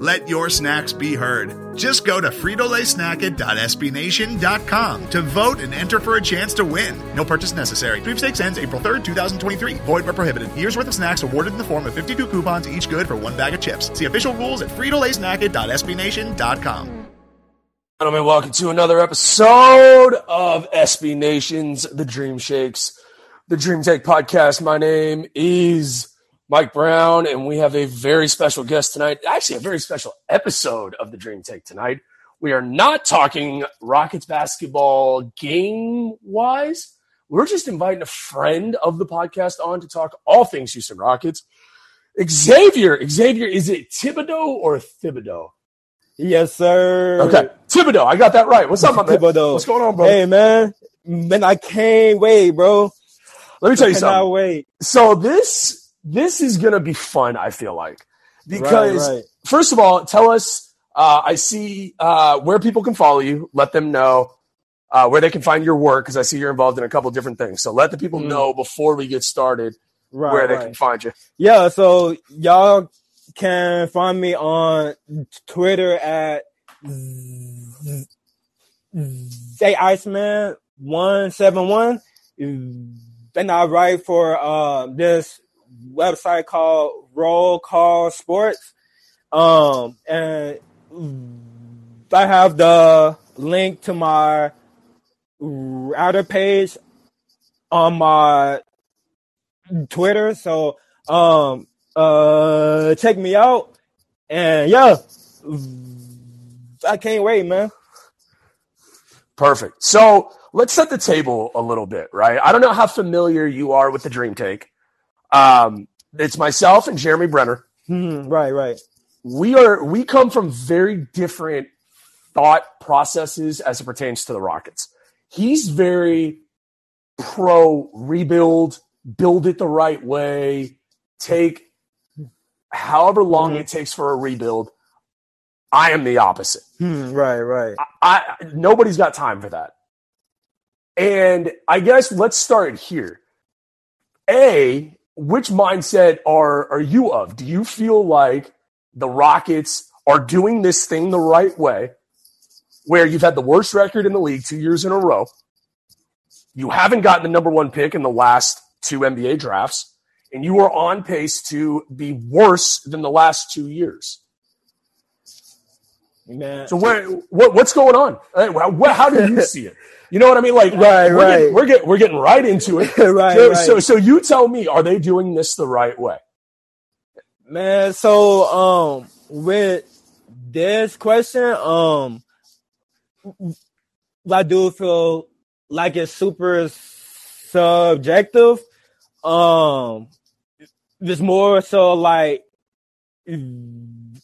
Let your snacks be heard. Just go to fritolaysnacket.sbnation.com to vote and enter for a chance to win. No purchase necessary. Sweepstakes ends April 3rd, 2023. Void where prohibited. Year's worth of snacks awarded in the form of 52 coupons, each good for one bag of chips. See official rules at fritolaysnacket.sbnation.com. Gentlemen, welcome to another episode of SB Nation's The Dream Shakes, The Dream Take podcast. My name is Mike Brown, and we have a very special guest tonight. Actually, a very special episode of The Dream Take tonight. We are not talking Rockets basketball game-wise. We're just inviting a friend of the podcast on to talk all things Houston Rockets. Xavier. Xavier, is it Thibodeaux or Thibodeaux? Yes, sir. Okay. Thibodeaux. I got that right. What's up, my man? Thibodeaux. What's going on, bro? Hey, man. Man, I can't wait, bro. Let me tell you something. I cannot wait. So This is going to be fun, I feel like, because First of all, tell us, where people can follow you. Let them know where they can find your work, because I see you're involved in a couple of different things. So let the people know before we get started where they can find you. Yeah, so y'all can find me on Twitter at JIceman171, and I write for this website called Roll Call Sports, and I have the link to my router page on my Twitter, so check me out, and yeah, I can't wait, man. Perfect. So let's set the table a little bit, right? I don't know how familiar you are with The Dream Take. It's myself and Jeremy Brenner. Right. We come from very different thought processes as it pertains to the Rockets. He's very pro rebuild, build it the right way, take however long it takes for a rebuild. I am the opposite. Right. Nobody's got time for that. And I guess let's start here. Which mindset are you of? Do you feel like the Rockets are doing this thing the right way, where you've had the worst record in the league 2 years in a row, you haven't gotten the number one pick in the last two NBA drafts, and you are on pace to be worse than the last 2 years? Man. So what's going on? How do you see it? You know what I mean? Like, we're getting right into it. So you tell me, are they doing this the right way? Man, so with this question, I do feel like it's super subjective. It's more so like and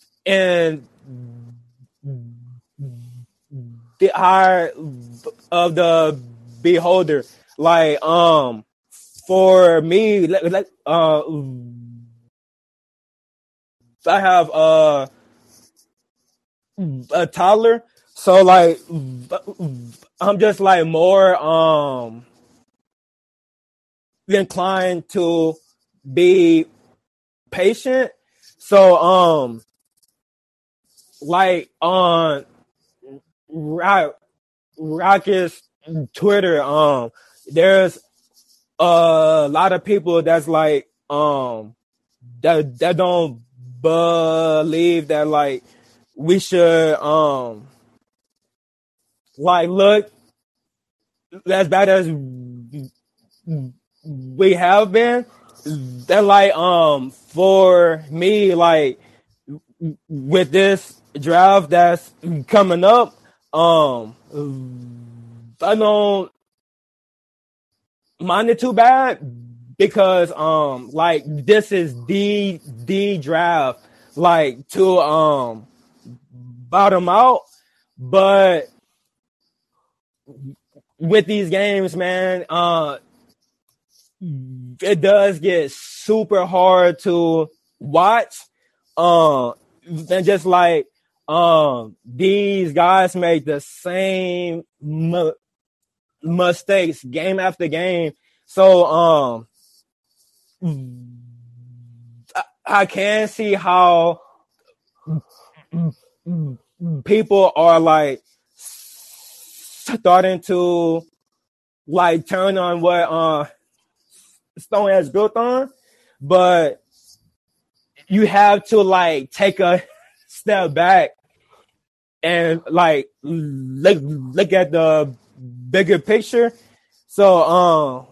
the eye of the beholder. Like, for me, I have a toddler, so like I'm just like more inclined to be patient. So like on Rockets Twitter, there's a lot of people that's like that don't believe that, like, we should, like, look as bad as we have been. That, like, for me, like, with this draft that's coming up, I don't mind it too bad because, like, this is the draft, like, to bottom out. But with these games, man, it does get super hard to watch. And just like, these guys make the same mistakes game after game. So, I can see how people are, like, starting to, like, turn on what Stone has built on, but you have to, like, take a step back and, like, look at the bigger picture. So,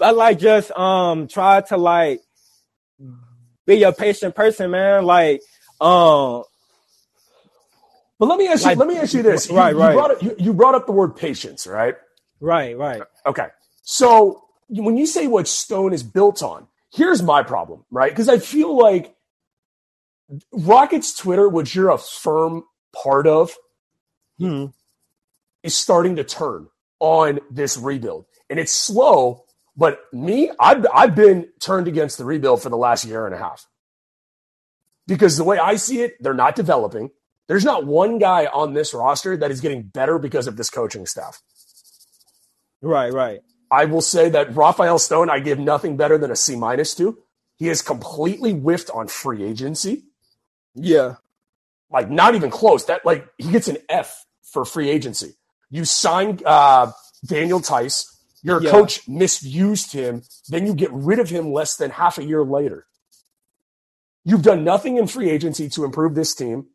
I, like, just try to, like, be a patient person, man. Like, but let me ask you. Like, let me ask you this. Right. You brought up the word patience, right? Right. Okay. So when you say what Stone is built on, here's my problem, right? Because I feel like Rockets Twitter, which you're a firm part of, is starting to turn on this rebuild. And it's slow, but me, I've been turned against the rebuild for the last year and a half. Because the way I see it, they're not developing. There's not one guy on this roster that is getting better because of this coaching staff. Right. I will say that Rafael Stone, I give nothing better than a C- to. He has completely whiffed on free agency. Yeah. Like, not even close. That, like, he gets an F for free agency. You sign Daniel Tice. Your coach misused him. Then you get rid of him less than half a year later. You've done nothing in free agency to improve this team.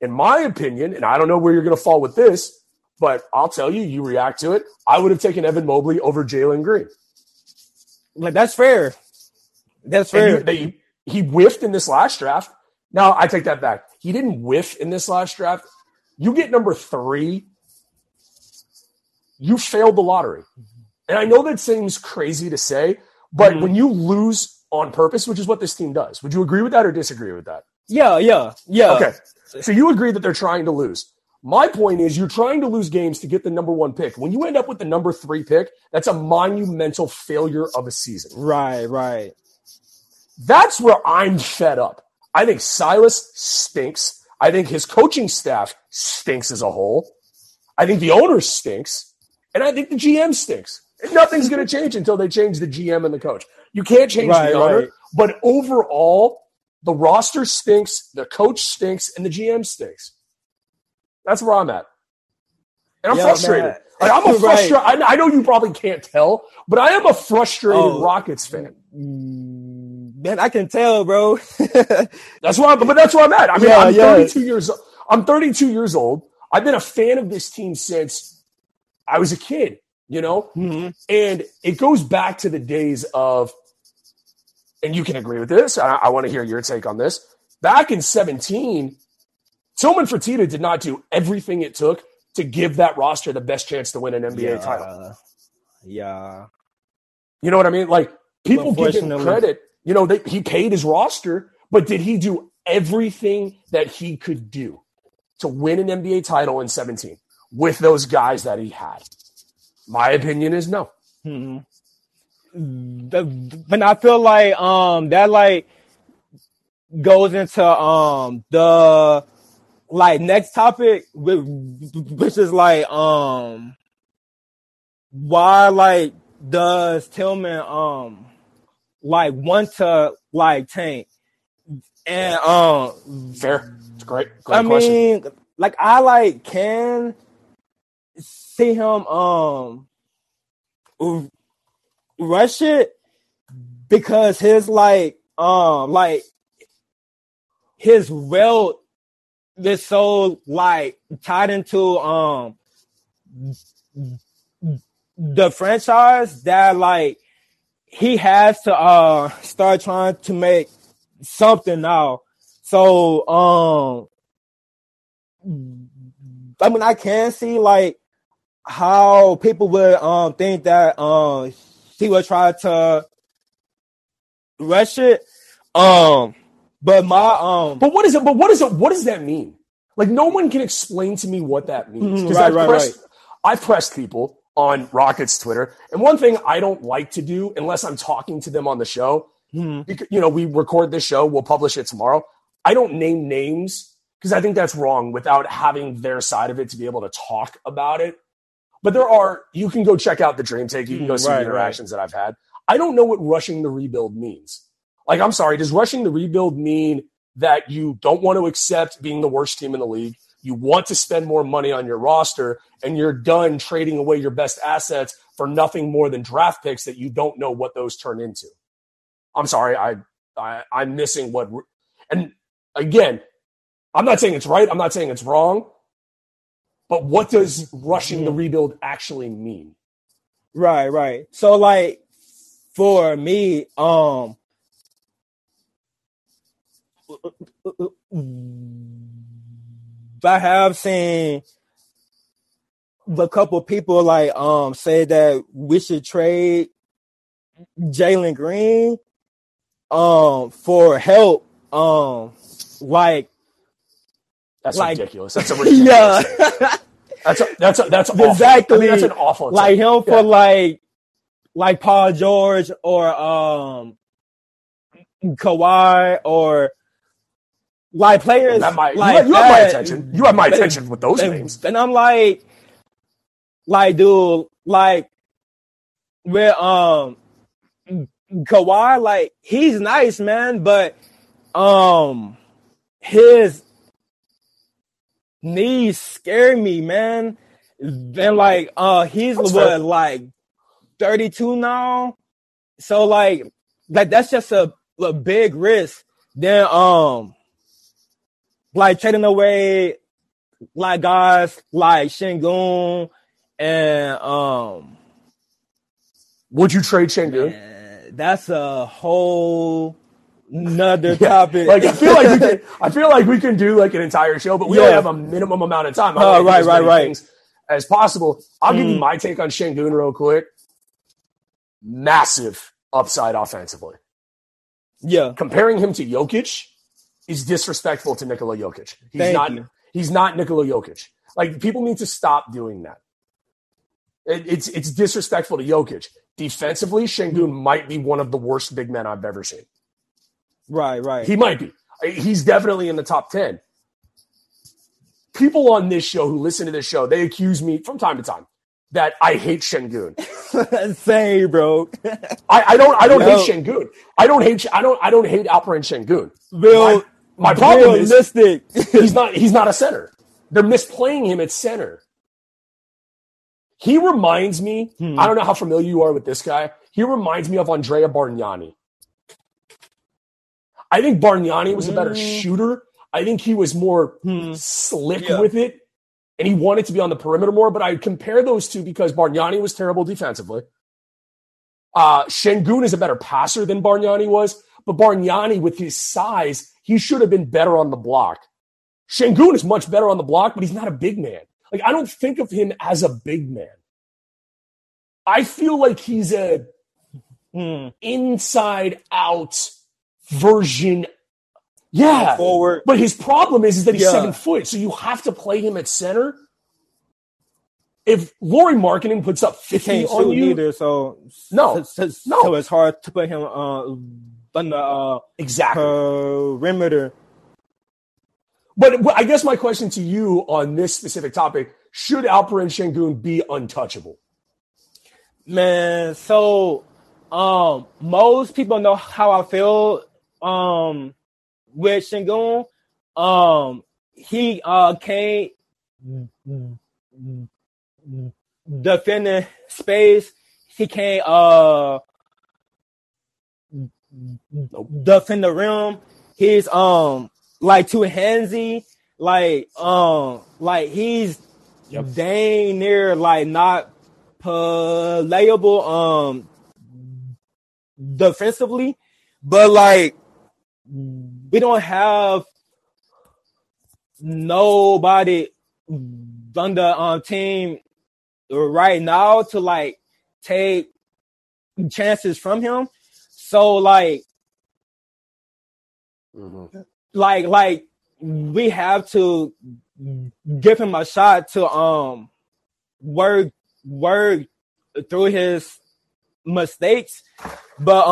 In my opinion, and I don't know where you're going to fall with this, but I'll tell you, you react to it. I would have taken Evan Mobley over Jalen Green. Like, that's fair. That's fair. He whiffed in this last draft. No, I take that back. He didn't whiff in this last draft. You get number 3. You failed the lottery. And I know that seems crazy to say, but when you lose on purpose, which is what this team does, would you agree with that or disagree with that? Yeah. Okay. So you agree that they're trying to lose. My point is you're trying to lose games to get the number 1 pick. When you end up with the number 3 pick, that's a monumental failure of a season. Right. That's where I'm fed up. I think Silas stinks. I think his coaching staff stinks as a whole. I think the owner stinks. And I think the GM stinks. And nothing's going to change until they change the GM and the coach. You can't change the owner. Right. But overall, the roster stinks, the coach stinks, and the GM stinks. That's where I'm at. And I'm frustrated. Like, I'm a frustrated. Right. I know you probably can't tell, but I am a frustrated Rockets fan. Man, I can tell, bro. That's where I'm at. I mean, I'm 32 years old. I'm 32 years old. I've been a fan of this team since I was a kid, you know? Mm-hmm. And it goes back to the days of, and you can agree with this. I want to hear your take on this. Back in 2017, Tillman Fertitta did not do everything it took to give that roster the best chance to win an NBA title. Yeah. You know what I mean? Like, people give him credit. You know, he paid his roster, but did he do everything that he could do to win an NBA title in 2017 with those guys that he had? My opinion is no. Mm-hmm. But I feel like that, like, goes into the, like, next topic, which is, like, why, like, does Tillman like want to, like, tank? And fair, it's great. I mean, like, I, like, can see him rush it because his, like, his belt is so like tied into the franchise that like he has to start trying to make something now. So I mean, I can see like how people would think that he would try to rush it. What does that mean? Like, no one can explain to me what that means. I've pressed people on Rockets Twitter, and one thing I don't like to do unless I'm talking to them on the show, because, you know, we record this show, we'll publish it tomorrow. I don't name names because I think that's wrong without having their side of it to be able to talk about it. But you can go check out the Dream Take. You can go see the interactions that I've had. I don't know what rushing the rebuild means. Like, I'm sorry, does rushing the rebuild mean that you don't want to accept being the worst team in the league? You want to spend more money on your roster, and you're done trading away your best assets for nothing more than draft picks that you don't know what those turn into. I'm sorry, I'm missing what – and again, I'm not saying it's right. I'm not saying it's wrong. But what does rushing the rebuild actually mean? Right. So, like, for me, I have seen a couple people like say that we should trade Jalen Green for help. Ridiculous. That's a ridiculous. Yeah. That's exactly. I mean, that's an awful. Like him for like Paul George or Kawhi or. Like players, you have my attention with those names, and I'm like, dude, like, with Kawhi, like, he's nice, man, but his knees scare me, man. And like, he's what, like, 32 now, so like that's just a big risk. Then like trading away, like guys like Şengün and would you trade Şengün? That's a whole nother topic. Like I feel like we can do like an entire show, but we only have a minimum amount of time. Right. As possible, I'll give you my take on Şengün real quick. Massive upside offensively. Yeah, comparing him to Jokic. Is disrespectful to Nikola Jokic. He's not Nikola Jokic. Like, people need to stop doing that. It's disrespectful to Jokic. Defensively, Şengün might be one of the worst big men I've ever seen. Right. He might be. He's definitely in the top 10. People on this show who listen to this show, they accuse me from time to time that I hate Şengün. Same, bro. I don't hate Şengün. I don't hate Alperen Şengün. My problem is he's not a center. They're misplaying him at center. He reminds me. I don't know how familiar you are with this guy. He reminds me of Andrea Bargnani. I think Bargnani was a better shooter. I think he was more slick with it. And he wanted to be on the perimeter more, but I compare those two because Bargnani was terrible defensively. Şengün is a better passer than Bargnani was, but Bargnani, with his size, he should have been better on the block. Şengün is much better on the block, but he's not a big man. Like, I don't think of him as a big man. I feel like he's a inside-out version. Yeah, forward. But his problem is that he's 7 foot, so you have to play him at center. If Lauri Markkanen puts up 50 on you, either, so it's hard to put him on the perimeter. But I guess my question to you on this specific topic: should Alperen Şengün be untouchable? Man, so most people know how I feel. With Şengün, he can't defend in space. He can't defend the rim. He's like too handsy, like he's dang near like not playable defensively, but like we don't have nobody on the team right now to like take chances from him. So like, like we have to give him a shot to work through his mistakes. But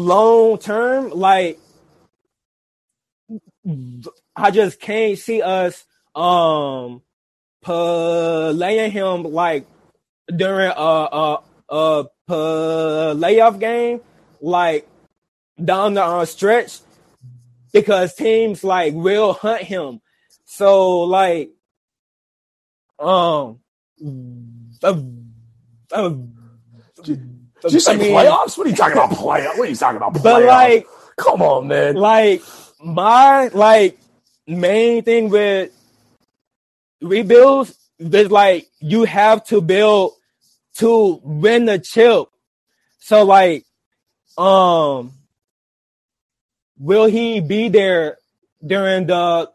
long term, like I just can't see us playing him like during a playoff game, like down the stretch, because teams like will hunt him. So like did you say playoffs? What are you talking about? Playoffs? What are you talking about? Playoffs? But like, come on, man. Like my like main thing with rebuilds is like you have to build to win the chip. So like will he be there during the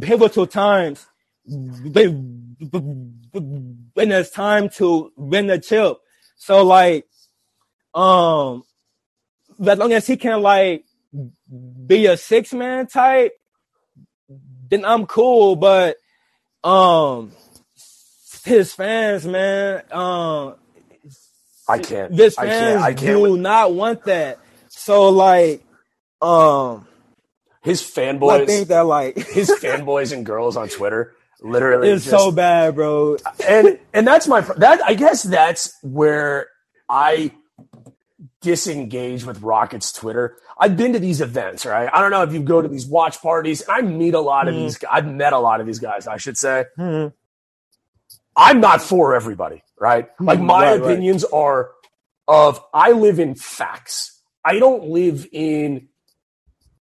pivotal times when it's time to win the chip? So like as long as he can like be a 6-man type, then I'm cool. But his fans, man, I can't. His fans do not want that. So like his fanboys, I think that like his fanboys and girls on Twitter literally is so bad, bro. And that's my that I guess that's where I disengage with Rockets Twitter. I've been to these events, right? I don't know if you go to these watch parties, and I meet a lot of these. I've met a lot of these guys, I should say. I'm not for everybody, right? Like my opinions are of I live in facts. I don't live in,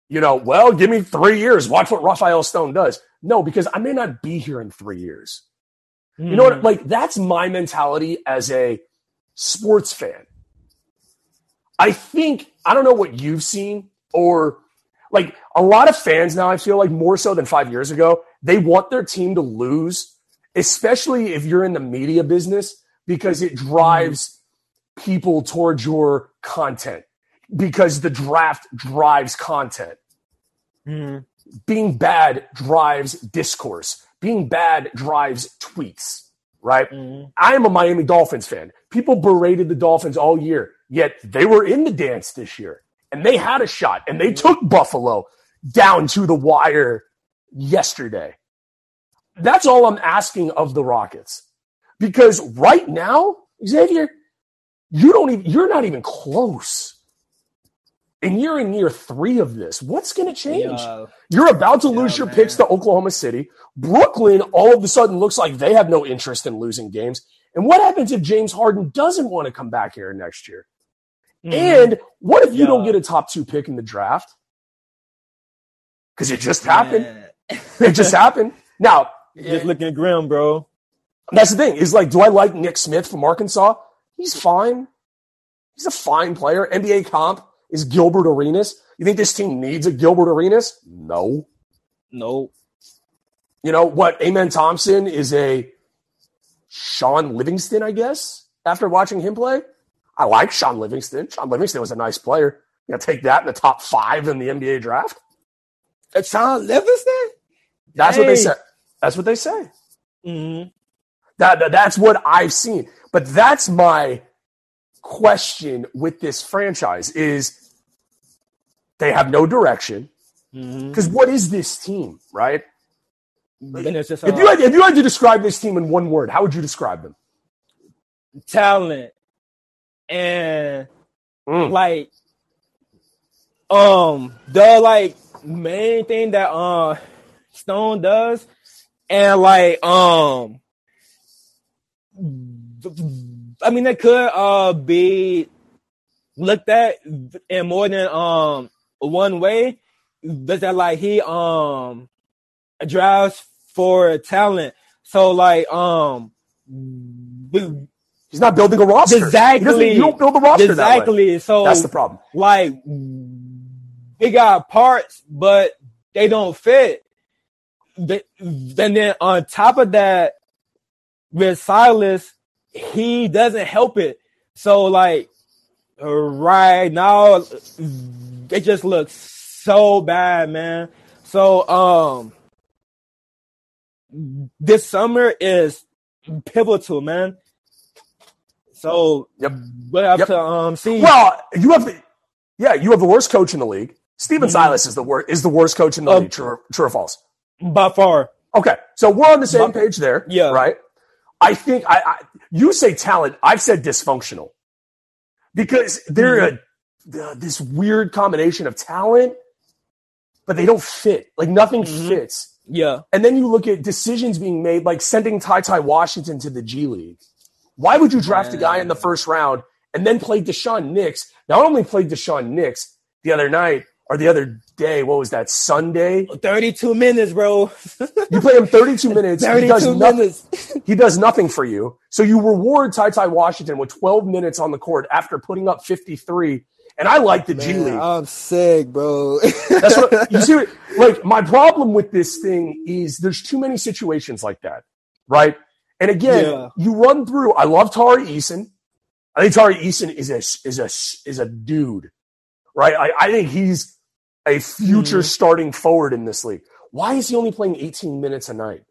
you know, well, give me 3 years. Watch what Rafael Stone does. No, because I may not be here in 3 years. You know what? Like that's my mentality as a sports fan. I think, I don't know what you've seen, or like a lot of fans now, I feel like more so than 5 years ago, they want their team to lose, especially if you're in the media business, because it drives people towards your content, because the draft drives content. Being bad drives discourse. Being bad drives tweets, right? I am a Miami Dolphins fan. People berated the Dolphins all year. Yet they were in the dance this year, and they had a shot, and they took Buffalo down to the wire yesterday. That's all I'm asking of the Rockets, because right now, Xavier, you don't even, you're not even close. And you're in year three of this. What's going to change? You're about to lose your picks to Oklahoma City. Brooklyn all of a sudden looks like they have no interest in losing games. And what happens if James Harden doesn't want to come back here next year? And what if you don't get a top two pick in the draft? Because it just happened. It just happened. Now, you're just looking grim, bro. That's the thing. Is like, do I like Nick Smith from Arkansas? He's fine. He's a fine player. NBA comp is Gilbert Arenas. You think this team needs a Gilbert Arenas? No. No. You know what? Amen Thompson is a Sean Livingston, I guess, after watching him play. I like Sean Livingston. Sean Livingston was a nice player. You got to take that in the top five in the NBA draft. That's Sean Livingston? That's what they say. That's what they say. That's what I've seen. But that's my question with this franchise is they have no direction. Because what is this team, right? If you had to describe this team in one word, how would you describe them? Talent and like the like main thing that Stone does, and like I mean, it could be looked at in more than one way, but that like he drives for talent. So like he's not building a roster. Exactly. You don't build a roster. Exactly. That way. So that's the problem. Like they got parts, but they don't fit. And then on top of that, with Silas, he doesn't help it. So like right now, it just looks so bad, man. So this summer is pivotal, man. So to see. Well, you have the worst coach in the league. Steven Silas is the worst coach in the league. True or false? By far. Okay, so we're on the same page there. Yeah, right. I think you say talent. I've said dysfunctional because they're this weird combination of talent, but they don't fit. Like nothing fits. Yeah. And then you look at decisions being made, like sending Ty Washington to the G League. Why would you draft a guy in the first round and then play Deshaun Nix? Not only played Deshaun Nix the other day, what was that, Sunday? 32 minutes, bro. You play him 32 minutes. 32 minutes. He does nothing for you. So you reward Ty Washington with 12 minutes on the court after putting up 53. And I like the G League. I'm sick, bro. That's what you see. Like my problem with this thing is there's too many situations like that, right? And again, you run through. I love Tari Eason. I think Tari Eason is a dude, right? I think he's a future starting forward in this league. Why is he only playing 18 minutes a night?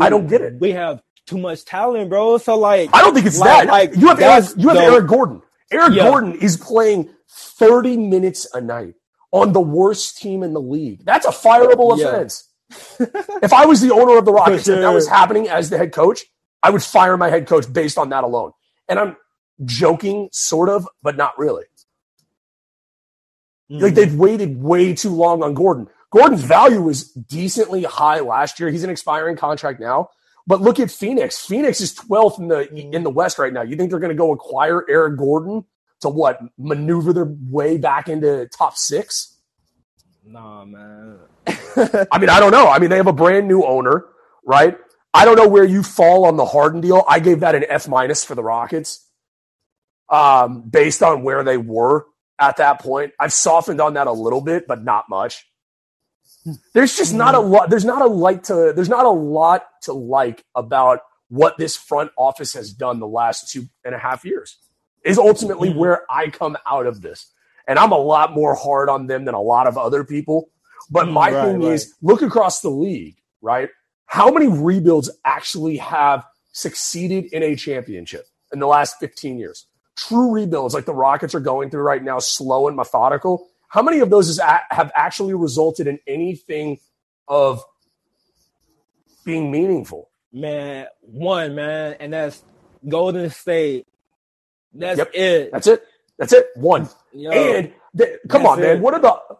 I don't get it. We have too much talent, bro. So like, I don't think it's that. Like, you have Eric Gordon. Eric Gordon is playing 30 minutes a night on the worst team in the league. That's a fireable offense. If I was the owner of the Rockets, if that was happening as the head coach, I would fire my head coach based on that alone. And I'm joking, sort of, but not really. Like they've waited way too long on Gordon. Gordon's value was decently high last year. He's an expiring contract now. But look at Phoenix. Phoenix is 12th in the West right now. You think they're going to go acquire Eric Gordon to what? Maneuver their way back into top six? Nah, man. I mean, I don't know. I mean, they have a brand new owner, right? I don't know where you fall on the Harden deal. I gave that an F- for the Rockets based on where they were at that point. I've softened on that a little bit, but not much. There's just not a lot. There's not a lot to like about what this front office has done the last 2.5 years. Is ultimately where I come out of this, and I'm a lot more hard on them than a lot of other people. But my thing is, look across the league, right? How many rebuilds actually have succeeded in a championship in the last 15 years? True rebuilds like the Rockets are going through right now, slow and methodical. How many of those have actually resulted in anything of being meaningful? Man, one, man, and that's Golden State. That's it. That's it. One. Yo, and come on, man.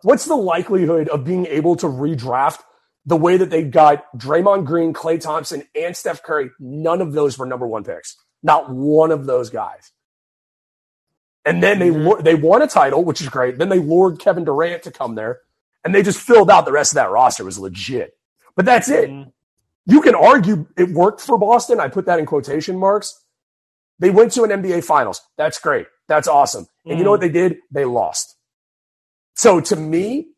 What's the likelihood of being able to redraft the way that they got Draymond Green, Klay Thompson, and Steph Curry? None of those were number one picks. Not one of those guys. And then they won a title, which is great. Then they lured Kevin Durant to come there, and they just filled out the rest of that roster. It was legit. But that's it. You can argue it worked for Boston. I put that in quotation marks. They went to an NBA Finals. That's great. That's awesome. And you know what they did? They lost. So to me,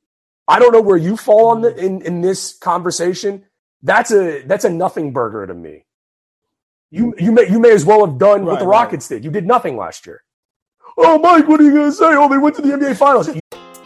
I don't know where you fall on in this conversation. That's a nothing burger to me. You may as well have done what the Rockets did. You did nothing last year. Oh, Mike, what are you going to say? Oh, they went to the NBA Finals.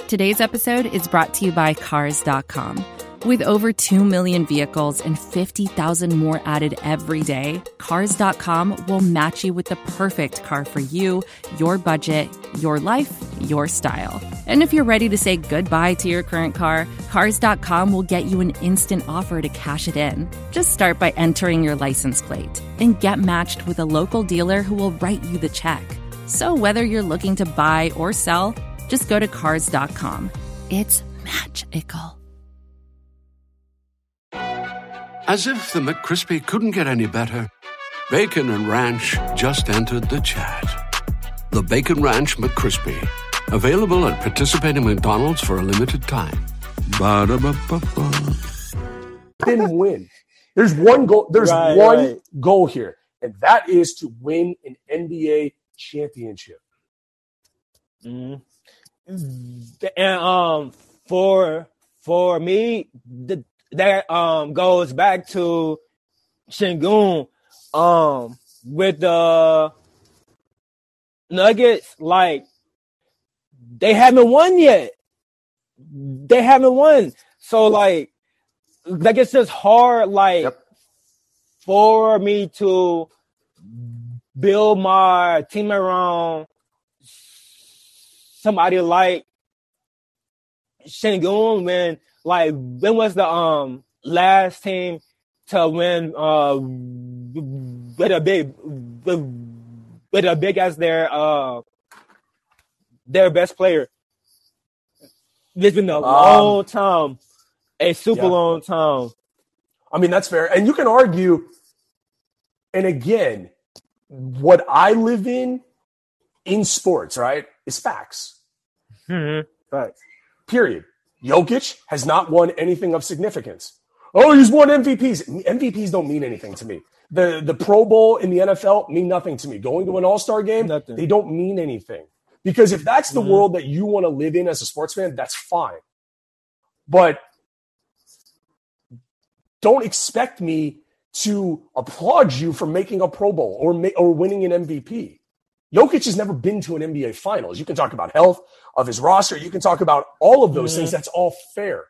Today's episode is brought to you by Cars.com. With over 2 million vehicles and 50,000 more added every day, Cars.com will match you with the perfect car for you, your budget, your life, your style. And if you're ready to say goodbye to your current car, Cars.com will get you an instant offer to cash it in. Just start by entering your license plate and get matched with a local dealer who will write you the check. So whether you're looking to buy or sell, just go to Cars.com. It's magical. As if the McCrispy couldn't get any better, Bacon and Ranch just entered the chat. The Bacon Ranch McCrispy, Available at participating McDonald's for a limited time. Ba-da-ba-ba-ba. Didn't win. There's one goal. There's one goal here, and that is to win an NBA championship. Mm. And for me, that goes back to Şengün with the Nuggets. Like, they haven't won yet. They haven't won. So, like it's just hard, for me to build my team around somebody like Şengün when was the last team to win with a big as their best player? It's been a long time. A super long time. I mean, that's fair. And you can argue, and again, what I live in sports, right, is facts. Mm-hmm. Right. Period. Jokic has not won anything of significance. Oh, he's won MVPs. MVPs don't mean anything to me. The Pro Bowl in the NFL mean nothing to me. Going to an All-Star game, they don't mean anything. Because if that's the world that you want to live in as a sports fan, that's fine. But don't expect me to applaud you for making a Pro Bowl or winning an MVP. Jokic has never been to an NBA Finals. You can talk about health of his roster. You can talk about all of those things. That's all fair.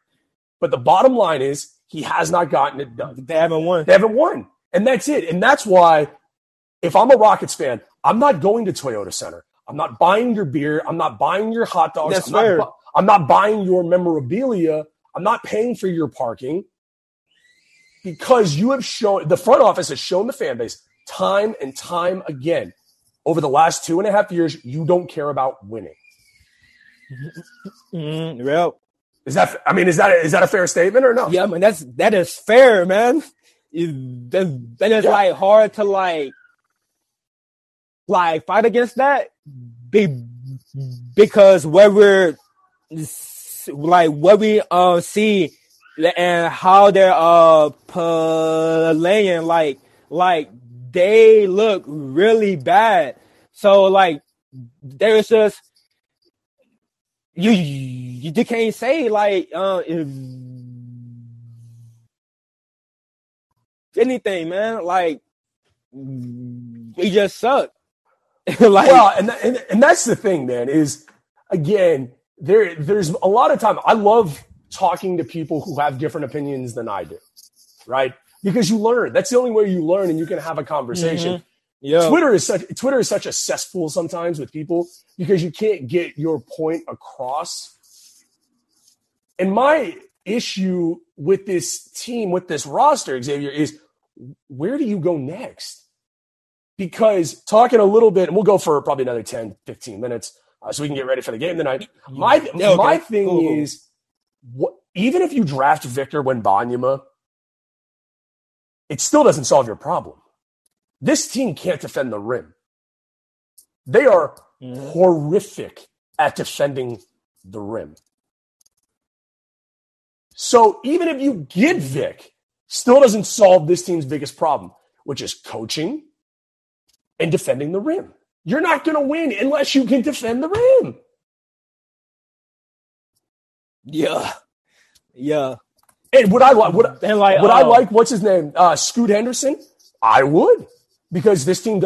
But the bottom line is he has not gotten it done. They haven't won. And that's it. And that's why if I'm a Rockets fan, I'm not going to Toyota Center. I'm not buying your beer. I'm not buying your hot dogs. That's fair. I'm not buying your memorabilia. I'm not paying for your parking. Because you have shown, the front office has shown the fan base time and time again over the last 2.5 years, you don't care about winning. Well, is that a fair statement or no? Yeah, man, that is fair, man. That is like hard to like fight against that, because what we see. And how they're playing, like they look really bad. So there's just you can't say anything, man. Like we just suck. and that's the thing, man. Is again there's a lot of time. I love talking to people who have different opinions than I do, right? Because you learn. That's the only way you learn, and you can have a conversation. Mm-hmm. Yeah. Twitter is such a cesspool sometimes with people because you can't get your point across. And my issue with this team, with this roster, Xavier, is where do you go next? Because talking a little bit, and we'll go for probably another 10, 15 minutes so we can get ready for the game tonight. My thing is, even if you draft Victor Wembanyama, it still doesn't solve your problem. This team can't defend the rim. They are horrific at defending the rim. So even if you get Vic, still doesn't solve this team's biggest problem, which is coaching and defending the rim. You're not going to win unless you can defend the rim. Yeah. And what's his name? Scoot Henderson? I would. Because this team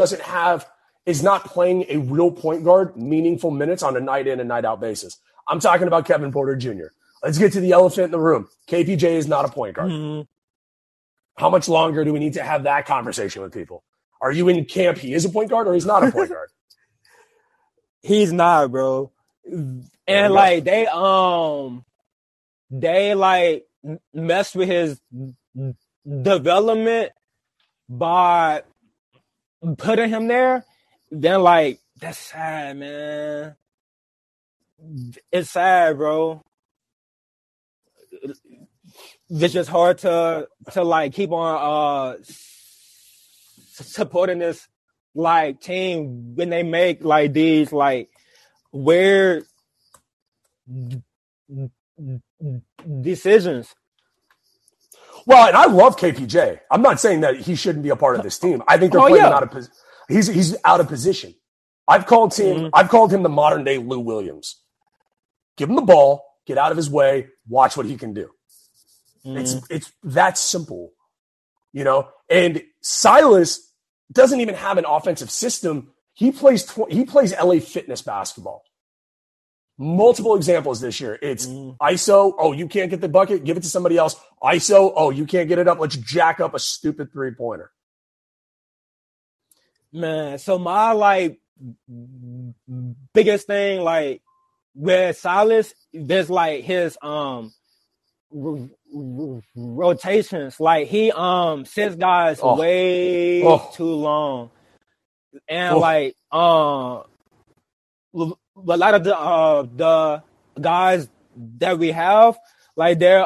is not playing a real point guard meaningful minutes on a night in and night out basis. I'm talking about Kevin Porter Jr. Let's get to the elephant in the room. KPJ is not a point guard. Mm-hmm. How much longer do we need to have that conversation with people? Are you in camp? He is a point guard or he's not a point guard? He's not, bro. And they messed with his development by putting him there. Then that's sad, man. It's sad, bro. It's just hard to keep on supporting this team when they make these weird decisions. Well, and I love KPJ. I'm not saying that he shouldn't be a part of this team. I think they're playing out of position. He's out of position. I've called him the modern day Lou Williams. Give him the ball, get out of his way, watch what he can do. It's that simple, you know. And Silas doesn't even have an offensive system. He plays LA Fitness basketball. Multiple examples this year. It's ISO. Oh, you can't get the bucket. Give it to somebody else. ISO. Oh, you can't get it up. Let's jack up a stupid 3-pointer. Man, so my biggest thing, with Silas, there's his rotations. He sends guys way too long, and a lot of the guys that we have, they're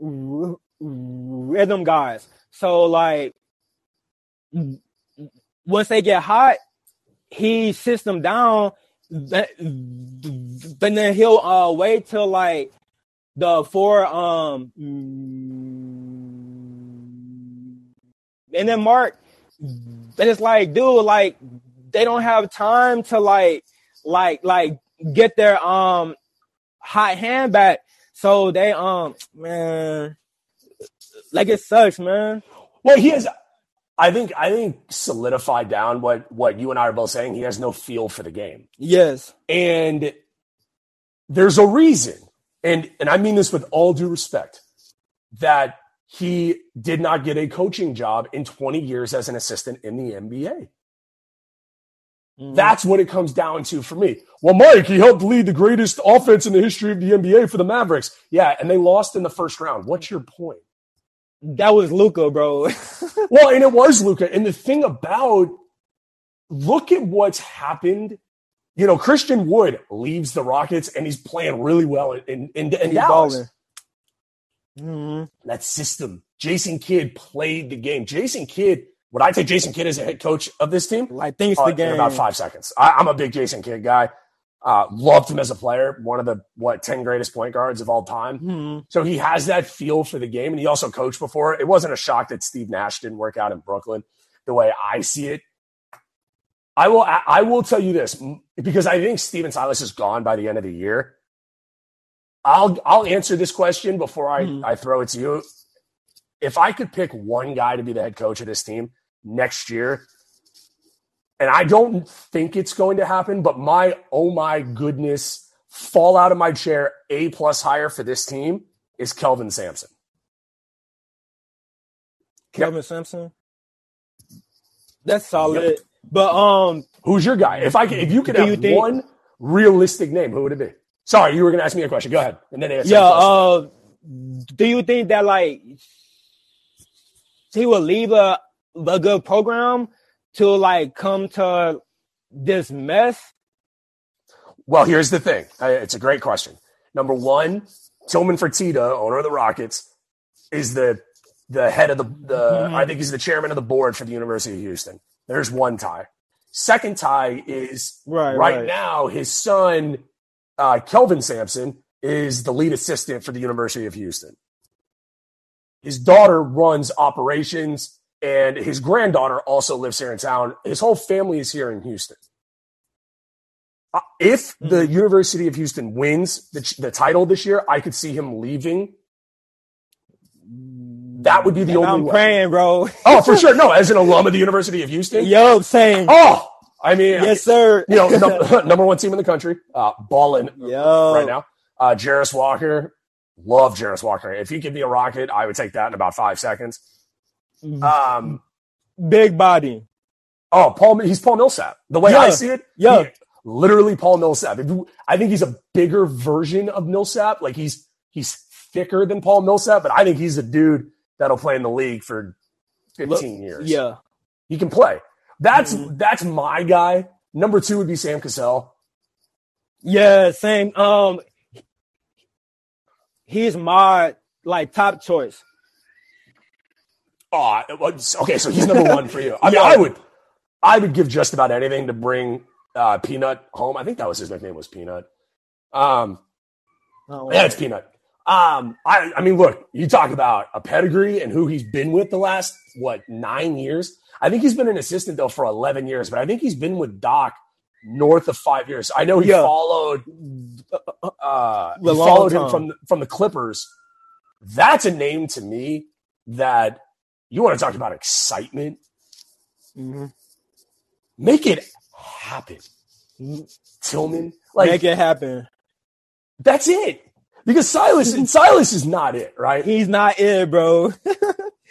rhythm guys. So once they get hot, he sits them down. Then he'll wait till the four and then Mark. Then it's dude, they don't have time to get their hot hand back. So they it sucks, man. Well, he is. I think solidified down what you and I are both saying. He has no feel for the game. Yes, and there's a reason, and I mean this with all due respect, that he did not get a coaching job in 20 years as an assistant in the NBA. That's what it comes down to for me. Well, Mike, he helped lead the greatest offense in the history of the NBA for the Mavericks. Yeah, and they lost in the first round. What's your point? That was Luka, bro. Well, and it was Luka. And the thing about, look at what's happened. You know, Christian Wood leaves the Rockets, and he's playing really well in Dallas. That system. Jason Kidd played the game. Jason Kidd. Would I take Jason Kidd as a head coach of this team? I think it's the game. In about 5 seconds. I'm a big Jason Kidd guy. Loved him as a player. One of the, 10 greatest point guards of all time. So he has that feel for the game, and he also coached before. It wasn't a shock that Steve Nash didn't work out in Brooklyn the way I see it. I will tell you this, because I think Steven Silas is gone by the end of the year. I'll answer this question before I throw it to you. If I could pick one guy to be the head coach of this team next year, and I don't think it's going to happen, but my goodness, fall out of my chair, A+ hire for this team is Kelvin Sampson. Kelvin Sampson? That's solid. Yep. But who's your guy? If you could have one realistic name, who would it be? Sorry, you were going to ask me a question. Go ahead. And then answer the question. Do you think that he will leave a good program to come to this mess? Well, here's the thing. It's a great question. Number one, Tillman Fertitta, owner of the Rockets, is the head of the I think he's the chairman of the board for the University of Houston. There's one tie. Second tie is right now his son, Kelvin Sampson, is the lead assistant for the University of Houston. His daughter runs operations, and his granddaughter also lives here in town. His whole family is here in Houston. If the University of Houston wins the title this year, I could see him leaving. That would be the only way. I'm praying, bro. Oh, for sure. No, as an alum of the University of Houston. Yo, same. Oh, I mean. Yes, sir. You know, number one team in the country. Balling right now. Jarace Walker. Love Jarace Walker. If he could be a Rocket, I would take that in about 5 seconds. Big body. Oh, he's Paul Millsap. The way I see it, literally Paul Millsap. I think he's a bigger version of Millsap. He's thicker than Paul Millsap, but I think he's a dude that'll play in the league for 15 years. Yeah, he can play. That's my guy. Number two would be Sam Cassell. Yeah, same. He's my top choice. Oh, okay. So he's number one for you. I mean, I would give just about anything to bring Peanut home. I think that was his nickname was Peanut. Yeah, it's peanut. I mean, look, you talk about a pedigree and who he's been with the last, 9 years? I think he's been an assistant, though, for 11 years, but I think he's been with Doc north of 5 years. I know he followed him from the Clippers. That's a name to me that you want to talk about excitement. Mm-hmm. Make it happen, Tillman. Make it happen. That's it. Because Silas is not it, right? He's not it, bro.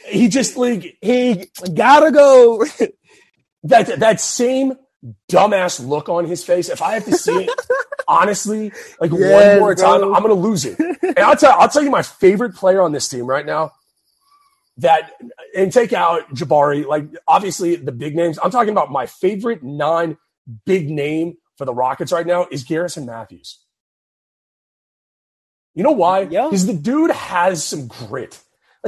He just he gotta go. That same dumbass look on his face. If I have to see it, honestly, one more time, bro, I'm gonna lose it. And I'll tell you my favorite player on this team right now. That and take out Jabari, obviously the big names. I'm talking about my favorite non-big name for the Rockets right now is Garrison Matthews. You know why? Yeah. Because the dude has some grit.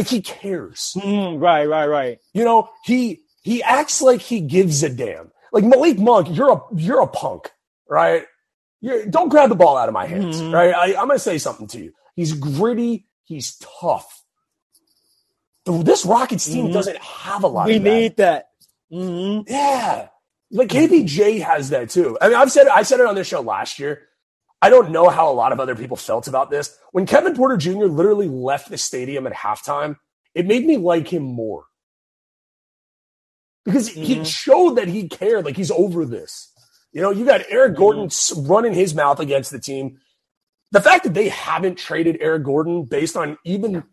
He cares. Right. You know, he acts like he gives a damn. Like Malik Monk, you're a punk, right? Don't grab the ball out of my hands, right? I'm going to say something to you. He's gritty. He's tough. This Rockets team doesn't have a lot of that. We need that. Mm-hmm. Yeah. KBJ has that too. I mean, I said it on this show last year. I don't know how a lot of other people felt about this. When Kevin Porter Jr. literally left the stadium at halftime, it made me like him more. Because he showed that he cared, he's over this. You know, you got Eric Gordon running his mouth against the team. The fact that they haven't traded Eric Gordon based on even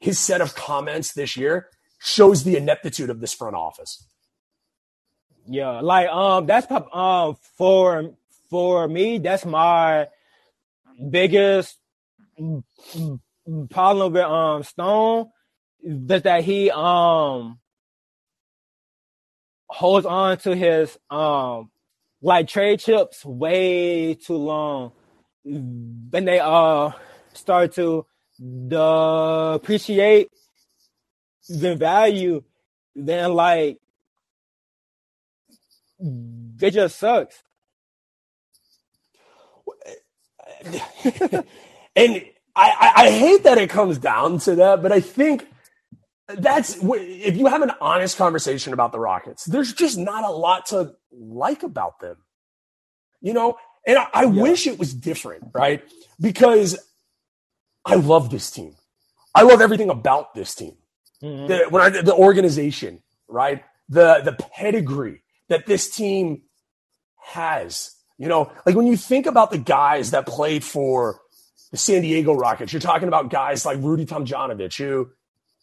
his set of comments this year shows the ineptitude of this front office. Yeah, that's for me, that's my biggest problem with Stone, is that he holds on to his trade chips way too long. When they start to appreciate the value, then it just sucks. And I hate that it comes down to that, but I think if you have an honest conversation about the Rockets, there's just not a lot to like about them, you know? And I wish it was different, right? Because I love this team. I love everything about this team. Mm-hmm. The organization, right? The pedigree that this team has. You know, when you think about the guys that played for the San Diego Rockets, you're talking about guys like Rudy Tomjanovich, who,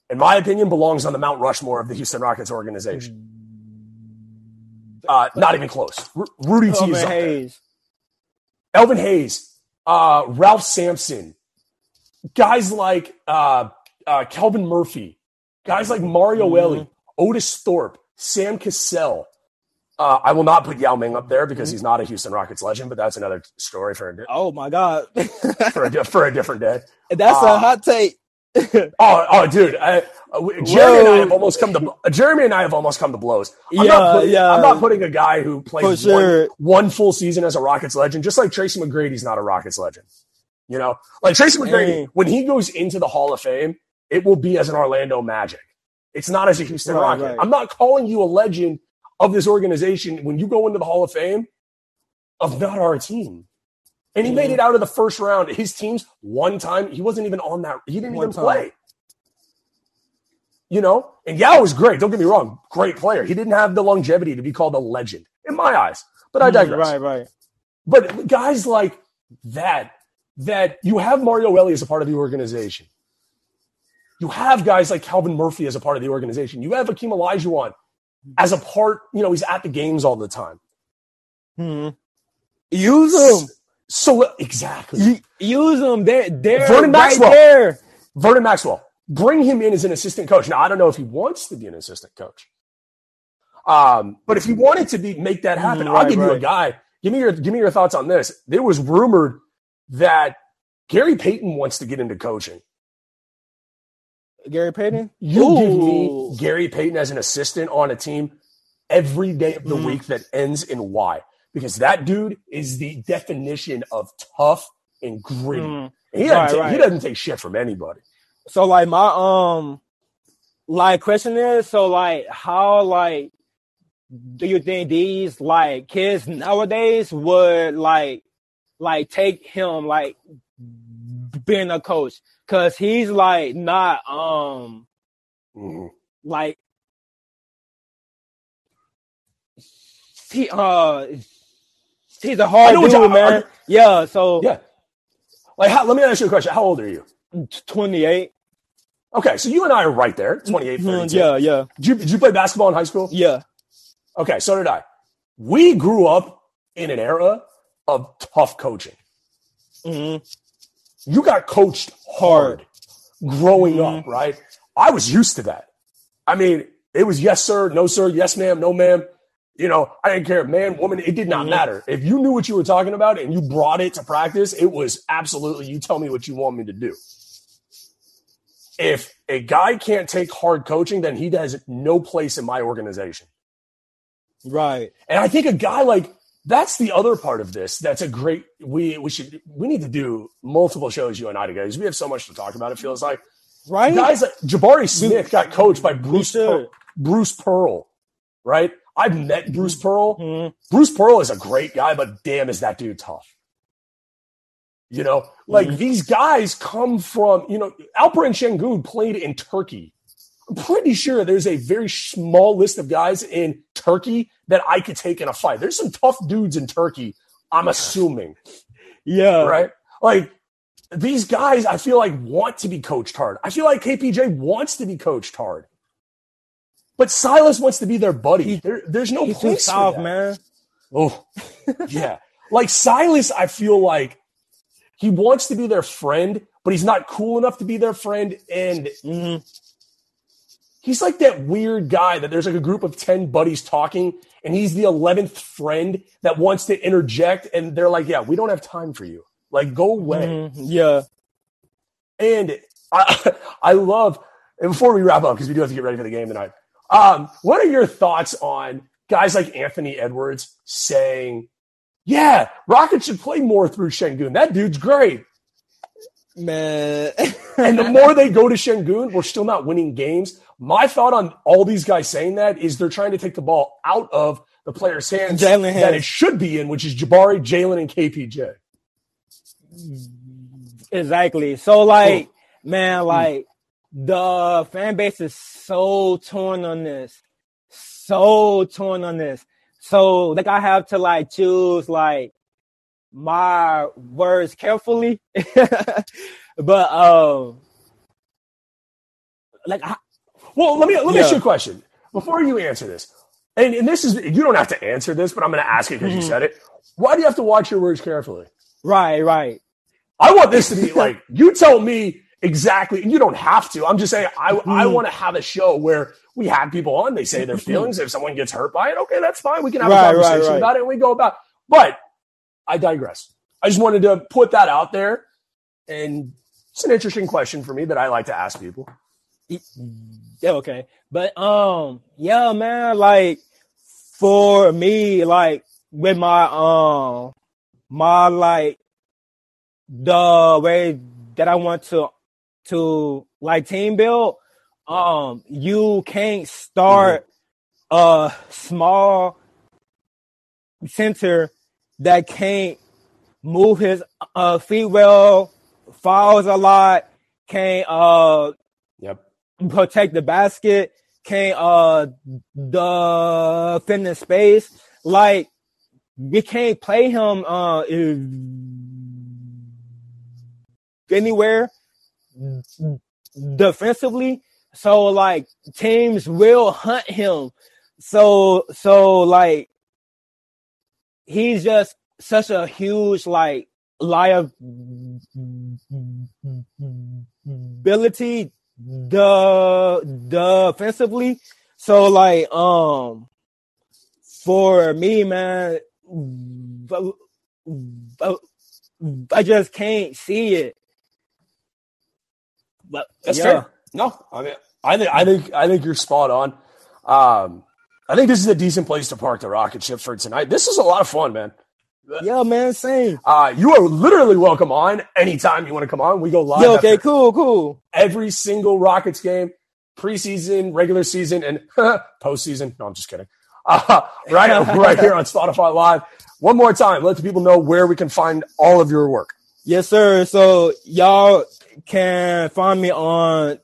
in my opinion, belongs on the Mount Rushmore of the Houston Rockets organization. Not even close. Rudy T is up there. Elvin Hayes, Ralph Sampson, guys like Kelvin Murphy, guys like Mario Ellie, Otis Thorpe, Sam Cassell. I will not put Yao Ming up there because he's not a Houston Rockets legend, but that's another story for oh my God, for a different day. That's a hot take. oh, dude, Jeremy and I have almost come to blows. I'm not putting a guy who played one full season as a Rockets legend, just like Tracy McGrady's not a Rockets legend. You know, Tracy McGrady, when he goes into the Hall of Fame, it will be as an Orlando Magic. It's not as a Houston Rocket. Right. I'm not calling you a legend of this organization when you go into the Hall of Fame of not our team. And he made it out of the first round. His team's one time, he wasn't even on that. He didn't even play. You know? And Yao was great. Don't get me wrong. Great player. He didn't have the longevity to be called a legend in my eyes. But I digress. Right. But guys like that you have Mario Ellie as a part of the organization. You have guys like Calvin Murphy as a part of the organization. You have Hakeem Olajuwon as a part, you know, he's at the games all the time. Use them. So exactly. Use them. They're Vernon Maxwell. Right there. Vernon Maxwell. Bring him in as an assistant coach. Now, I don't know if he wants to be an assistant coach. But if he wanted to make that happen, I'll give you a guy. Give me your thoughts on this. There was rumored that Gary Payton wants to get into coaching. Gary Payton? You give me Gary Payton as an assistant on a team every day of the week that ends in Y. Because that dude is the definition of tough and gritty. Mm-hmm. He doesn't take shit from anybody. So, like, my question is, so, like, how, like, do you think these, like, kids nowadays would, like take him, like, being a coach? Because he's, like, not, like, he's a hard dude, man. Yeah, so. Yeah. Like, let me ask you a question. How old are you? 28. Okay, so you and I are right there, 28, 32. Yeah, yeah. Did you play basketball in high school? Yeah. Okay, so did I. We grew up in an era of tough coaching. Mm-hmm. You got coached hard growing up, right? I was used to that. I mean, it was yes, sir, no, sir, yes, ma'am, no, ma'am. You know, I didn't care, man, woman, it did not matter. If you knew what you were talking about and you brought it to practice, it was absolutely, you tell me what you want me to do. If a guy can't take hard coaching, then he has no place in my organization. Right. And I think a guy like, that's the other part of this. That's a great, we need to do multiple shows, you and I, together. We have so much to talk about, it feels like. Right. Guys like Jabari Smith got coached by Bruce Pearl, right? I've met Bruce Pearl. Mm-hmm. Bruce Pearl is a great guy, but damn, is that dude tough. You know, like these guys come from, you know, Alperen Şengün played in Turkey. I'm pretty sure there's a very small list of guys in Turkey that I could take in a fight. There's some tough dudes in Turkey, I'm assuming. Yeah. Right? Like, these guys, I feel like, want to be coached hard. I feel like KPJ wants to be coached hard. But Silas wants to be their buddy. There's no place for that, man. Oh, yeah. Like, Silas, I feel like he wants to be their friend, but he's not cool enough to be their friend. And he's like that weird guy that there's like a group of 10 buddies talking, and he's the 11th friend that wants to interject. And they're like, yeah, we don't have time for you. Like, go away. Mm-hmm. Yeah. And I love – and before we wrap up, because we do have to get ready for the game tonight – what are your thoughts on guys like Anthony Edwards saying, yeah, Rockets should play more through Şengün. That dude's great. Man. And the more they go to Şengün, we're still not winning games. My thought on all these guys saying that is they're trying to take the ball out of the player's hands that it should be in, which is Jabari, Jalen, and KPJ. Exactly. So, like, man, like, the fan base is so torn on this. So, like, I have to, like, choose, like, my words carefully. But, like, let me ask you a question. Before you answer this, and this is – you don't have to answer this, but I'm going to ask it because you said it. Why do you have to watch your words carefully? Right. I want this to be, like, you tell me – exactly. And you don't have to. I'm just saying I want to have a show where we have people on. They say their feelings. If someone gets hurt by it, okay, that's fine. We can have a conversation about it and we go about it. But I digress. I just wanted to put that out there. And it's an interesting question for me that I like to ask people. Yeah, okay. But, yeah, man, like, for me, like, with my, my, like, the way that I want to like team build, you can't start a small center that can't move his feet well, fouls a lot, can't protect the basket, can't defend the space. Like, we can't play him anywhere defensively, so like teams will hunt him. So like he's just such a huge like liability defensively. So like for me, man, I just can't see it. But that's fair. No, I mean, I think you're spot on. I think this is a decent place to park the rocket ship for tonight. This is a lot of fun, man. Yeah, man, same. You are literally welcome on anytime you want to come on. We go live. Yeah, okay, cool. Every single Rockets game, preseason, regular season, and postseason. No, I'm just kidding. Right here on Spotify Live. One more time, let the people know where we can find all of your work. Yes, sir. So y'all can find me on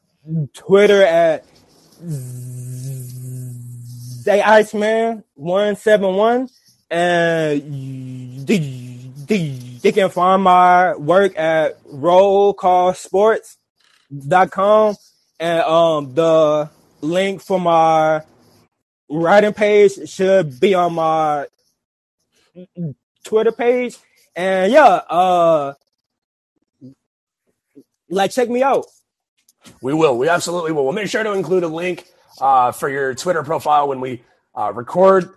Twitter at TheyIceman171. And they can find my work at rollcallsports.com. And the link for my writing page should be on my Twitter page. And, yeah, check me out. We will. We absolutely will. We'll make sure to include a link for your Twitter profile when we publish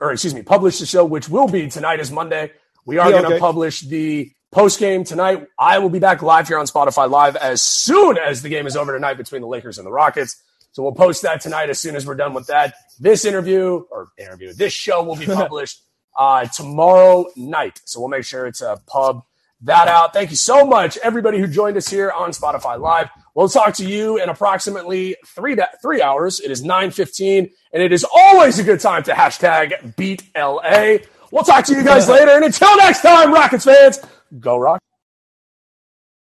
the show, which will be tonight is Monday. We are going to publish the post game tonight. I will be back live here on Spotify Live as soon as the game is over tonight between the Lakers and the Rockets. So we'll post that tonight as soon as we're done with that. This show will be published tomorrow night. So we'll make sure to pub that out. Thank you so much, everybody who joined us here on Spotify Live. We'll talk to you in approximately three hours. It is 9:15, and it is always a good time to #BeatLA. We'll talk to you guys later, and until next time, Rockets fans, go Rockets.